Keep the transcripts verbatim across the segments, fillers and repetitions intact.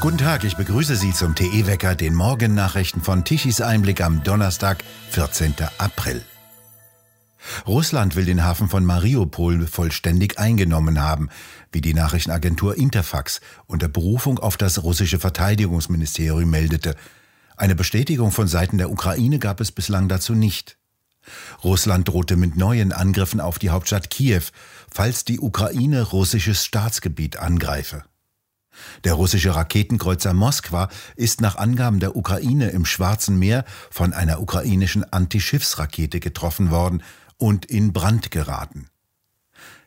Guten Tag, ich begrüße Sie zum T E-Wecker, den Morgennachrichten von Tichys Einblick am Donnerstag, vierzehnten April. Russland will den Hafen von Mariupol vollständig eingenommen haben, wie die Nachrichtenagentur Interfax unter Berufung auf das russische Verteidigungsministerium meldete. Eine Bestätigung von Seiten der Ukraine gab es bislang dazu nicht. Russland drohte mit neuen Angriffen auf die Hauptstadt Kiew, falls die Ukraine russisches Staatsgebiet angreife. Der russische Raketenkreuzer Moskwa ist nach Angaben der Ukraine im Schwarzen Meer von einer ukrainischen Antischiffsrakete getroffen worden und in Brand geraten.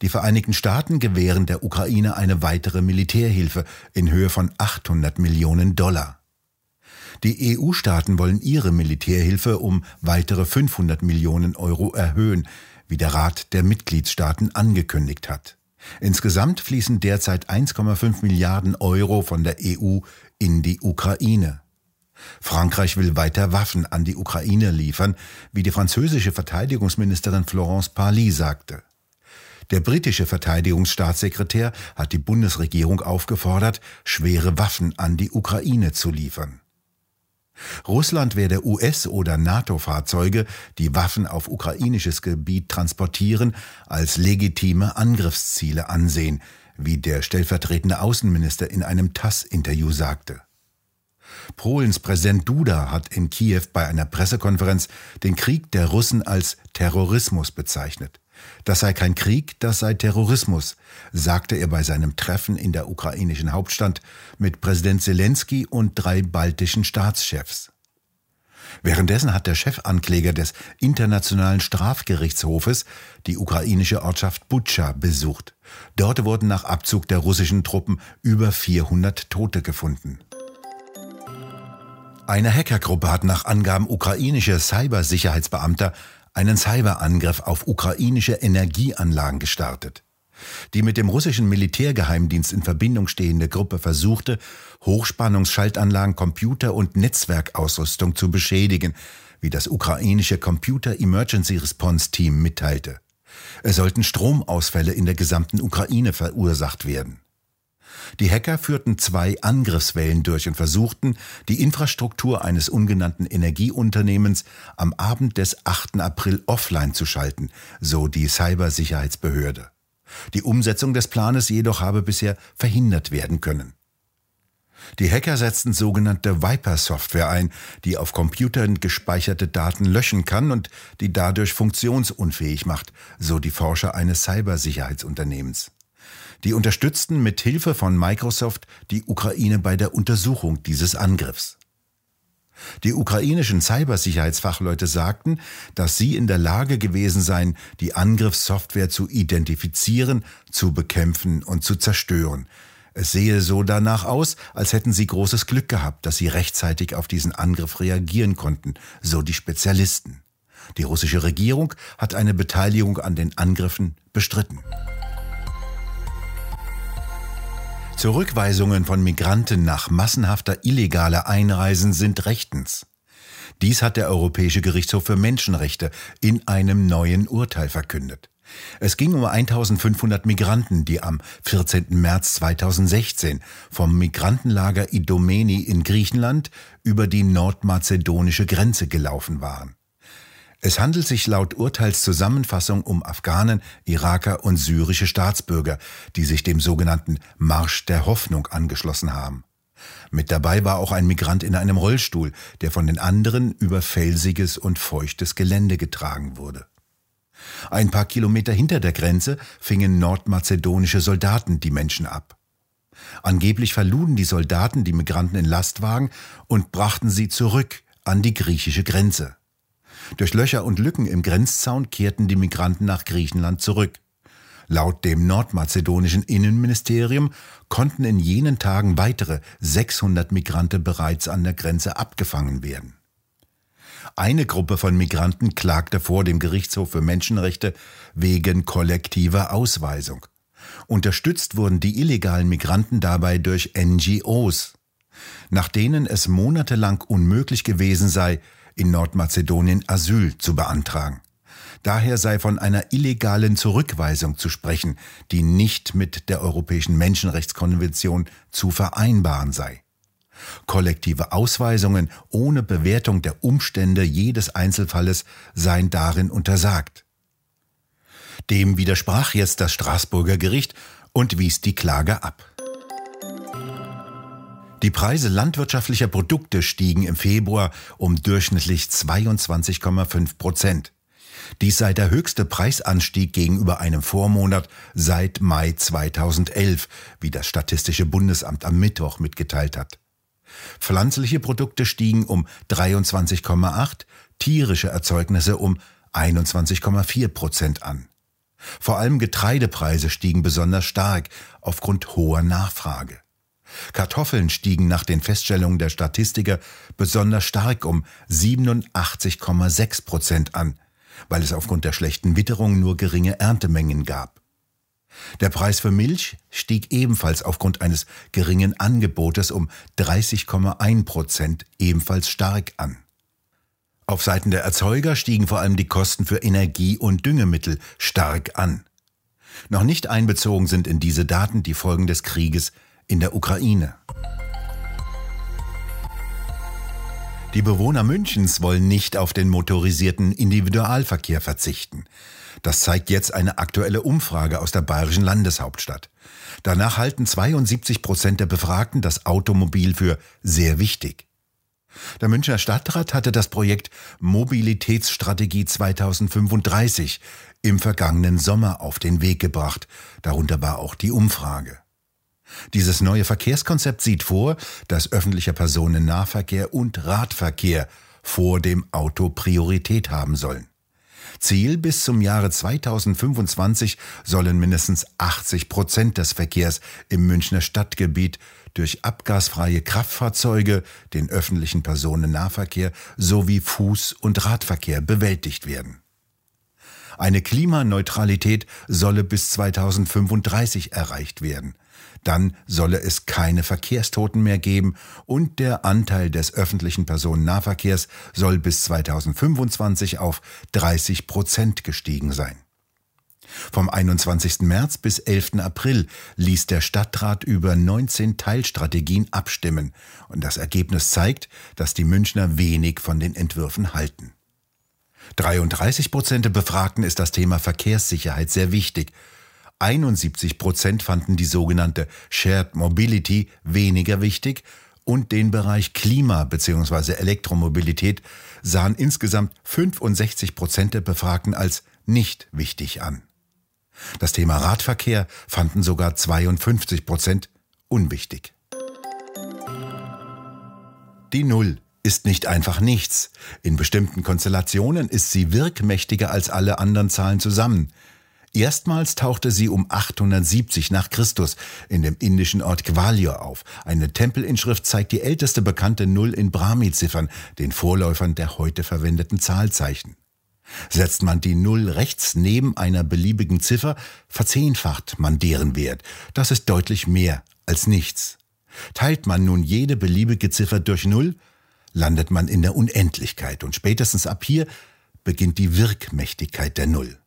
Die Vereinigten Staaten gewähren der Ukraine eine weitere Militärhilfe in Höhe von achthundert Millionen Dollar. Die E U-Staaten wollen ihre Militärhilfe um weitere fünfhundert Millionen Euro erhöhen, wie der Rat der Mitgliedstaaten angekündigt hat. Insgesamt fließen derzeit eins Komma fünf Milliarden Euro von der E U in die Ukraine. Frankreich will weiter Waffen an die Ukraine liefern, wie die französische Verteidigungsministerin Florence Parly sagte. Der britische Verteidigungsstaatssekretär hat die Bundesregierung aufgefordert, schwere Waffen an die Ukraine zu liefern. Russland werde U S- oder NATO-Fahrzeuge, die Waffen auf ukrainisches Gebiet transportieren, als legitime Angriffsziele ansehen, wie der stellvertretende Außenminister in einem T A S S-Interview sagte. Polens Präsident Duda hat in Kiew bei einer Pressekonferenz den Krieg der Russen als Terrorismus bezeichnet. Das sei kein Krieg, das sei Terrorismus, sagte er bei seinem Treffen in der ukrainischen Hauptstadt mit Präsident Zelensky und drei baltischen Staatschefs. Währenddessen hat der Chefankläger des Internationalen Strafgerichtshofes die ukrainische Ortschaft Butscha besucht. Dort wurden nach Abzug der russischen Truppen über vierhundert Tote gefunden. Eine Hackergruppe hat nach Angaben ukrainischer Cybersicherheitsbeamter einen Cyberangriff auf ukrainische Energieanlagen gestartet. Die mit dem russischen Militärgeheimdienst in Verbindung stehende Gruppe versuchte, Hochspannungsschaltanlagen, Computer und Netzwerkausrüstung zu beschädigen, wie das ukrainische Computer Emergency Response Team mitteilte. Es sollten Stromausfälle in der gesamten Ukraine verursacht werden. Die Hacker führten zwei Angriffswellen durch und versuchten, die Infrastruktur eines ungenannten Energieunternehmens am Abend des achten April offline zu schalten, so die Cybersicherheitsbehörde. Die Umsetzung des Planes jedoch habe bisher verhindert werden können. Die Hacker setzten sogenannte Viper-Software ein, die auf Computern gespeicherte Daten löschen kann und die dadurch funktionsunfähig macht, so die Forscher eines Cybersicherheitsunternehmens. Die unterstützten mit Hilfe von Microsoft die Ukraine bei der Untersuchung dieses Angriffs. Die ukrainischen Cybersicherheitsfachleute sagten, dass sie in der Lage gewesen seien, die Angriffssoftware zu identifizieren, zu bekämpfen und zu zerstören. Es sehe so danach aus, als hätten sie großes Glück gehabt, dass sie rechtzeitig auf diesen Angriff reagieren konnten, so die Spezialisten. Die russische Regierung hat eine Beteiligung an den Angriffen bestritten. Zurückweisungen von Migranten nach massenhafter illegaler Einreisen sind rechtens. Dies hat der Europäische Gerichtshof für Menschenrechte in einem neuen Urteil verkündet. Es ging um eintausendfünfhundert Migranten, die am vierzehnten März zweitausendsechzehn vom Migrantenlager Idomeni in Griechenland über die nordmazedonische Grenze gelaufen waren. Es handelt sich laut Urteilszusammenfassung um Afghanen, Iraker und syrische Staatsbürger, die sich dem sogenannten Marsch der Hoffnung angeschlossen haben. Mit dabei war auch ein Migrant in einem Rollstuhl, der von den anderen über felsiges und feuchtes Gelände getragen wurde. Ein paar Kilometer hinter der Grenze fingen nordmazedonische Soldaten die Menschen ab. Angeblich verluden die Soldaten die Migranten in Lastwagen und brachten sie zurück an die griechische Grenze. Durch Löcher und Lücken im Grenzzaun kehrten die Migranten nach Griechenland zurück. Laut dem nordmazedonischen Innenministerium konnten in jenen Tagen weitere sechshundert Migranten bereits an der Grenze abgefangen werden. Eine Gruppe von Migranten klagte vor dem Gerichtshof für Menschenrechte wegen kollektiver Ausweisung. Unterstützt wurden die illegalen Migranten dabei durch N G Os, nach denen es monatelang unmöglich gewesen sei, in Nordmazedonien Asyl zu beantragen. Daher sei von einer illegalen Zurückweisung zu sprechen, die nicht mit der Europäischen Menschenrechtskonvention zu vereinbaren sei. Kollektive Ausweisungen ohne Bewertung der Umstände jedes Einzelfalles seien darin untersagt. Dem widersprach jetzt das Straßburger Gericht und wies die Klage ab. Die Preise landwirtschaftlicher Produkte stiegen im Februar um durchschnittlich zweiundzwanzig Komma fünf Prozent. Dies sei der höchste Preisanstieg gegenüber einem Vormonat seit Mai zweitausendelf, wie das Statistische Bundesamt am Mittwoch mitgeteilt hat. Pflanzliche Produkte stiegen um dreiundzwanzig Komma acht, tierische Erzeugnisse um einundzwanzig Komma vier Prozent an. Vor allem Getreidepreise stiegen besonders stark aufgrund hoher Nachfrage. Kartoffeln stiegen nach den Feststellungen der Statistiker besonders stark um siebenundachtzig Komma sechs Prozent an, weil es aufgrund der schlechten Witterung nur geringe Erntemengen gab. Der Preis für Milch stieg ebenfalls aufgrund eines geringen Angebotes um dreißig Komma eins Prozent ebenfalls stark an. Auf Seiten der Erzeuger stiegen vor allem die Kosten für Energie und Düngemittel stark an. Noch nicht einbezogen sind in diese Daten die Folgen des Krieges in der Ukraine. Die Bewohner Münchens wollen nicht auf den motorisierten Individualverkehr verzichten. Das zeigt jetzt eine aktuelle Umfrage aus der bayerischen Landeshauptstadt. Danach halten zweiundsiebzig Prozent der Befragten das Automobil für sehr wichtig. Der Münchner Stadtrat hatte das Projekt Mobilitätsstrategie zweitausendfünfunddreißig im vergangenen Sommer auf den Weg gebracht. Darunter war auch die Umfrage. Dieses neue Verkehrskonzept sieht vor, dass öffentlicher Personennahverkehr und Radverkehr vor dem Auto Priorität haben sollen. Ziel: bis zum Jahre zweitausendfünfundzwanzig sollen mindestens achtzig Prozent des Verkehrs im Münchner Stadtgebiet durch abgasfreie Kraftfahrzeuge, den öffentlichen Personennahverkehr sowie Fuß- und Radverkehr bewältigt werden. Eine Klimaneutralität solle bis zweitausendfünfunddreißig erreicht werden. Dann solle es keine Verkehrstoten mehr geben und der Anteil des öffentlichen Personennahverkehrs soll bis zweitausendfünfundzwanzig auf dreißig Prozent gestiegen sein. Vom einundzwanzigsten März bis elften April ließ der Stadtrat über neunzehn Teilstrategien abstimmen und das Ergebnis zeigt, dass die Münchner wenig von den Entwürfen halten. dreiunddreißig Prozent der Befragten ist das Thema Verkehrssicherheit sehr wichtig. einundsiebzig Prozent fanden die sogenannte Shared Mobility weniger wichtig und den Bereich Klima- bzw. Elektromobilität sahen insgesamt fünfundsechzig Prozent der Befragten als nicht wichtig an. Das Thema Radverkehr fanden sogar zweiundfünfzig Prozent unwichtig. Die Null ist nicht einfach nichts. In bestimmten Konstellationen ist sie wirkmächtiger als alle anderen Zahlen zusammen. Erstmals tauchte sie um achthundertsiebzig nach Christus in dem indischen Ort Gwalior auf. Eine Tempelinschrift zeigt die älteste bekannte Null in Brahmi-Ziffern, den Vorläufern der heute verwendeten Zahlzeichen. Setzt man die Null rechts neben einer beliebigen Ziffer, verzehnfacht man deren Wert. Das ist deutlich mehr als nichts. Teilt man nun jede beliebige Ziffer durch Null, landet man in der Unendlichkeit und spätestens ab hier beginnt die Wirkmächtigkeit der Null.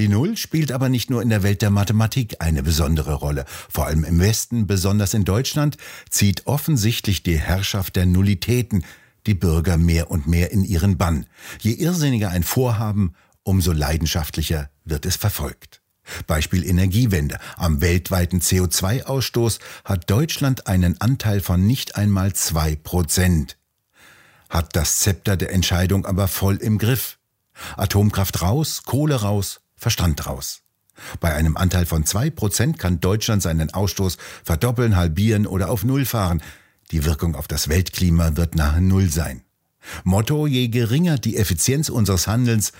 Die Null spielt aber nicht nur in der Welt der Mathematik eine besondere Rolle. Vor allem im Westen, besonders in Deutschland, zieht offensichtlich die Herrschaft der Nullitäten die Bürger mehr und mehr in ihren Bann. Je irrsinniger ein Vorhaben, umso leidenschaftlicher wird es verfolgt. Beispiel Energiewende. Am weltweiten C O zwei Ausstoß hat Deutschland einen Anteil von nicht einmal zwei Prozent. Hat das Zepter der Entscheidung aber voll im Griff. Atomkraft raus, Kohle raus, Verstand raus. Bei einem Anteil von zwei Prozent kann Deutschland seinen Ausstoß verdoppeln, halbieren oder auf Null fahren. Die Wirkung auf das Weltklima wird nahe Null sein. Motto: je geringer die Effizienz unseres Handelns,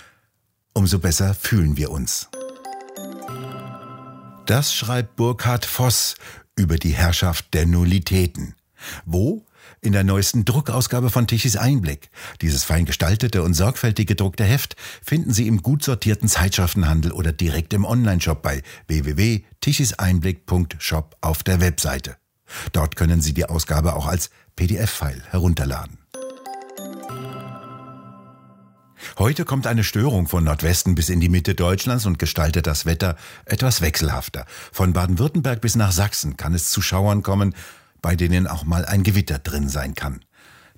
umso besser fühlen wir uns. Das schreibt Burkhard Voss über die Herrschaft der Nullitäten. Wo? In der neuesten Druckausgabe von Tichys Einblick. Dieses fein gestaltete und sorgfältig gedruckte Heft finden Sie im gut sortierten Zeitschriftenhandel oder direkt im Onlineshop bei w w w punkt tichys einblick punkt shop auf der Webseite. Dort können Sie die Ausgabe auch als P D F-File herunterladen. Heute kommt eine Störung von Nordwesten bis in die Mitte Deutschlands und gestaltet das Wetter etwas wechselhafter. Von Baden-Württemberg bis nach Sachsen kann es zu Schauern kommen, bei denen auch mal ein Gewitter drin sein kann.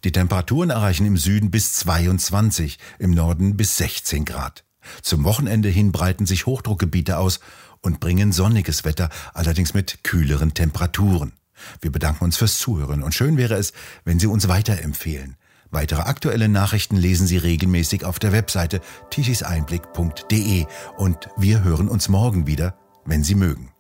Die Temperaturen erreichen im Süden bis zweiundzwanzig, im Norden bis sechzehn Grad. Zum Wochenende hin breiten sich Hochdruckgebiete aus und bringen sonniges Wetter, allerdings mit kühleren Temperaturen. Wir bedanken uns fürs Zuhören und schön wäre es, wenn Sie uns weiterempfehlen. Weitere aktuelle Nachrichten lesen Sie regelmäßig auf der Webseite tichys einblick punkt de und wir hören uns morgen wieder, wenn Sie mögen.